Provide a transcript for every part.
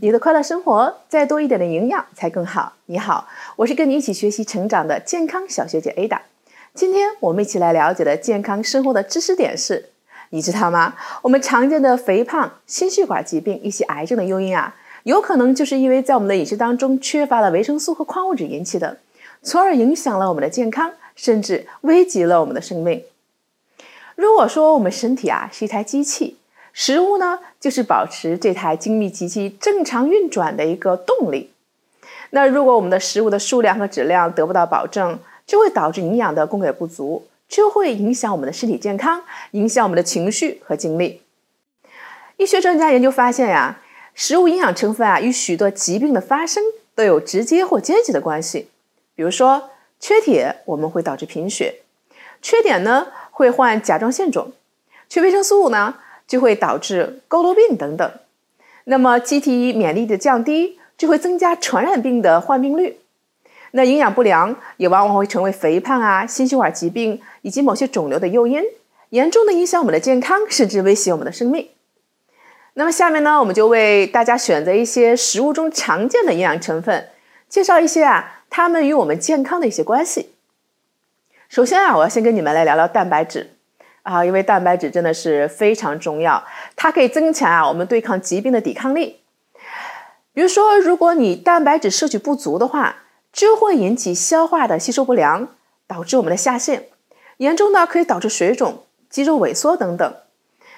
你的快乐生活再多一点的营养才更好。你好，我是跟你一起学习成长的健康小学姐 Ada。今天我们一起来了解的健康生活的知识点是，你知道吗？我们常见的肥胖、心血管疾病以及癌症的诱因啊，有可能就是因为在我们的饮食当中缺乏了维生素和矿物质引起的，从而影响了我们的健康，甚至危及了我们的生命。如果说我们身体啊是一台机器，食物呢，就是保持这台精密机器正常运转的一个动力。那如果我们的食物的数量和质量得不到保证，就会导致营养的供给不足，就会影响我们的身体健康，影响我们的情绪和精力。医学专家研究发现呀，食物营养成分啊与许多疾病的发生都有直接或间接的关系。比如说，缺铁我们会导致贫血，缺碘呢会患甲状腺肿，缺维生素呢就会导致佝偻病等等。那么机体免疫力的降低就会增加传染病的患病率。那营养不良也往往会成为肥胖啊、心血管疾病以及某些肿瘤的诱因，严重的影响我们的健康，甚至威胁我们的生命。那么下面呢，我们就为大家选择一些食物中常见的营养成分，介绍一些啊它们与我们健康的一些关系。首先啊，我要先跟你们来聊聊蛋白质。因为蛋白质真的是非常重要，它可以增强我们对抗疾病的抵抗力。比如说，如果你蛋白质摄取不足的话，就会引起消化的吸收不良，导致我们的下陷，严重的可以导致水肿、肌肉萎缩等等。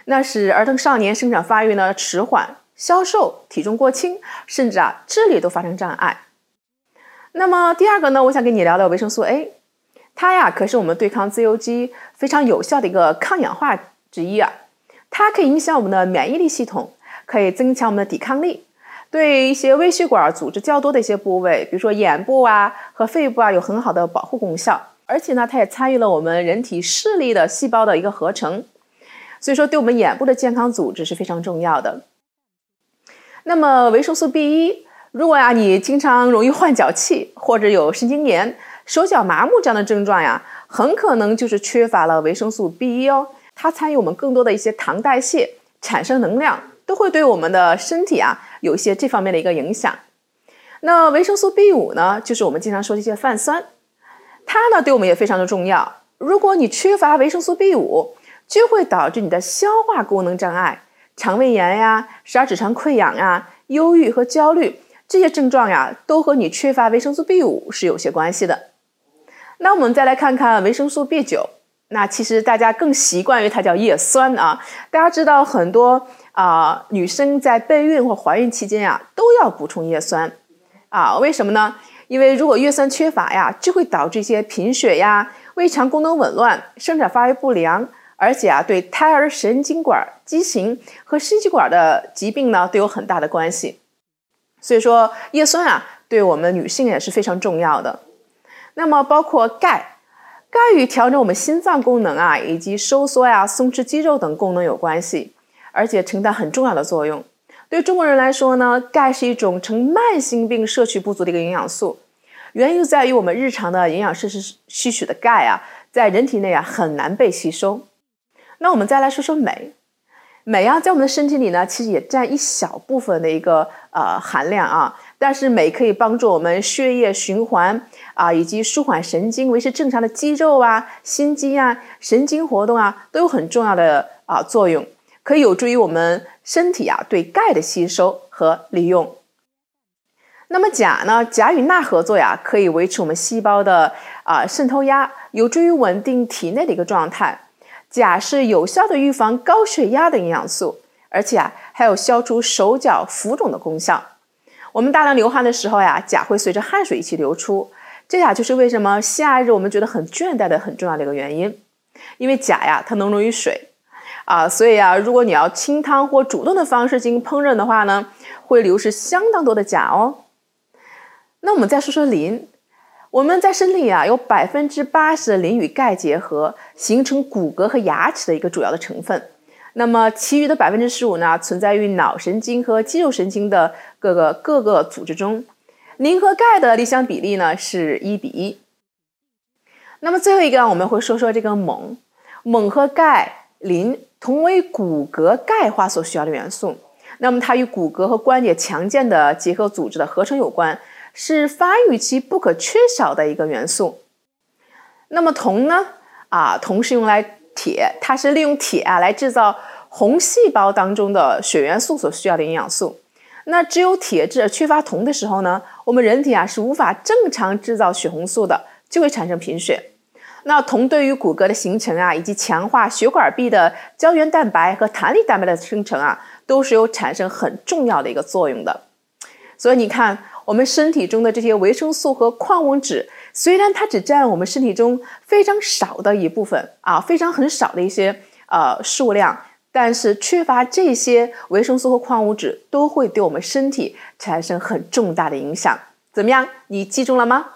那使儿童少年生长发育呢迟缓、消瘦、体重过轻，甚至智力都发生障碍。那么第二个呢，我想跟你聊聊维生素 A。它呀可是我们对抗自由基非常有效的一个抗氧化之一啊。它可以影响我们的免疫力系统，可以增强我们的抵抗力，对一些微血管组织较多的一些部位，比如说眼部啊和肺部啊有很好的保护功效。而且呢，它也参与了我们人体视力的细胞的一个合成，所以说对我们眼部的健康组织是非常重要的。那么维生素 B1， 如果你经常容易患脚气或者有神经炎、手脚麻木这样的症状呀，很可能就是缺乏了维生素 B1 哦。它参与我们更多的一些糖代谢，产生能量，都会对我们的身体有一些这方面的一个影响。那维生素 B5 呢，就是我们经常说的一些泛酸，它呢对我们也非常的重要。如果你缺乏维生素 B5， 就会导致你的消化功能障碍、肠胃炎呀、12指肠溃疡啊、忧郁和焦虑这些症状呀，都和你缺乏维生素 B5 是有些关系的。那我们再来看看维生素 B9， 那其实大家更习惯于它叫叶酸啊。大家知道很多女生在备孕或怀孕期间都要补充叶酸为什么呢？因为如果叶酸缺乏就会导致一些贫血呀、胃肠功能紊乱、生长发育不良，而且对胎儿神经管、畸形和心血管的疾病呢都有很大的关系。所以说叶酸对我们女性也是非常重要的。那么包括钙，钙与调整我们心脏功能以及收缩松弛肌肉等功能有关系，而且承担很重要的作用。对中国人来说呢，钙是一种呈慢性病摄取不足的一个营养素，原因在于我们日常的营养摄食吸取的钙在人体内很难被吸收。那我们再来说说镁，镁在我们的身体里呢，其实也占一小部分的一个含量但是镁可以帮助我们血液循环以及舒缓神经，维持正常的肌肉心肌神经活动都有很重要的作用，可以有助于我们身体对钙的吸收和利用。那么钾呢，钾与钠合作可以维持我们细胞的渗透压，有助于稳定体内的一个状态。钾是有效的预防高血压的营养素，而且还有消除手脚浮肿的功效。我们大量流汗的时候钾会随着汗水一起流出，这就是为什么夏日我们觉得很倦怠的很重要的一个原因。因为钾它能溶于水所以如果你要清汤或主动的方式进行烹饪的话呢，会流失相当多的钾哦。那我们再说说磷，我们在身体有 80% 的磷与钙结合，形成骨骼和牙齿的一个主要的成分。那么其余的 15% 呢，存在于脑神经和肌肉神经的各个组织中。磷和钙的理想比例呢是1:1。那么最后一个我们会说说这个锰，锰和钙、磷同为骨骼钙化所需要的元素。那么它与骨骼和关节强健的结构组织的合成有关，是发育期不可缺少的一个元素。那么铜呢？铜是用来铁，它是利用铁来制造红细胞当中的血元素所需要的营养素。那只有铁质缺乏铜的时候呢，我们人体是无法正常制造血红素的，就会产生贫血。那铜对于骨骼的形成以及强化血管壁的胶原蛋白和弹力蛋白的生成都是有产生很重要的一个作用的。所以你看，我们身体中的这些维生素和矿物质，虽然它只占我们身体中非常少的一部分很少的一些数量，但是缺乏这些维生素和矿物质都会对我们身体产生很重大的影响。怎么样？你记住了吗？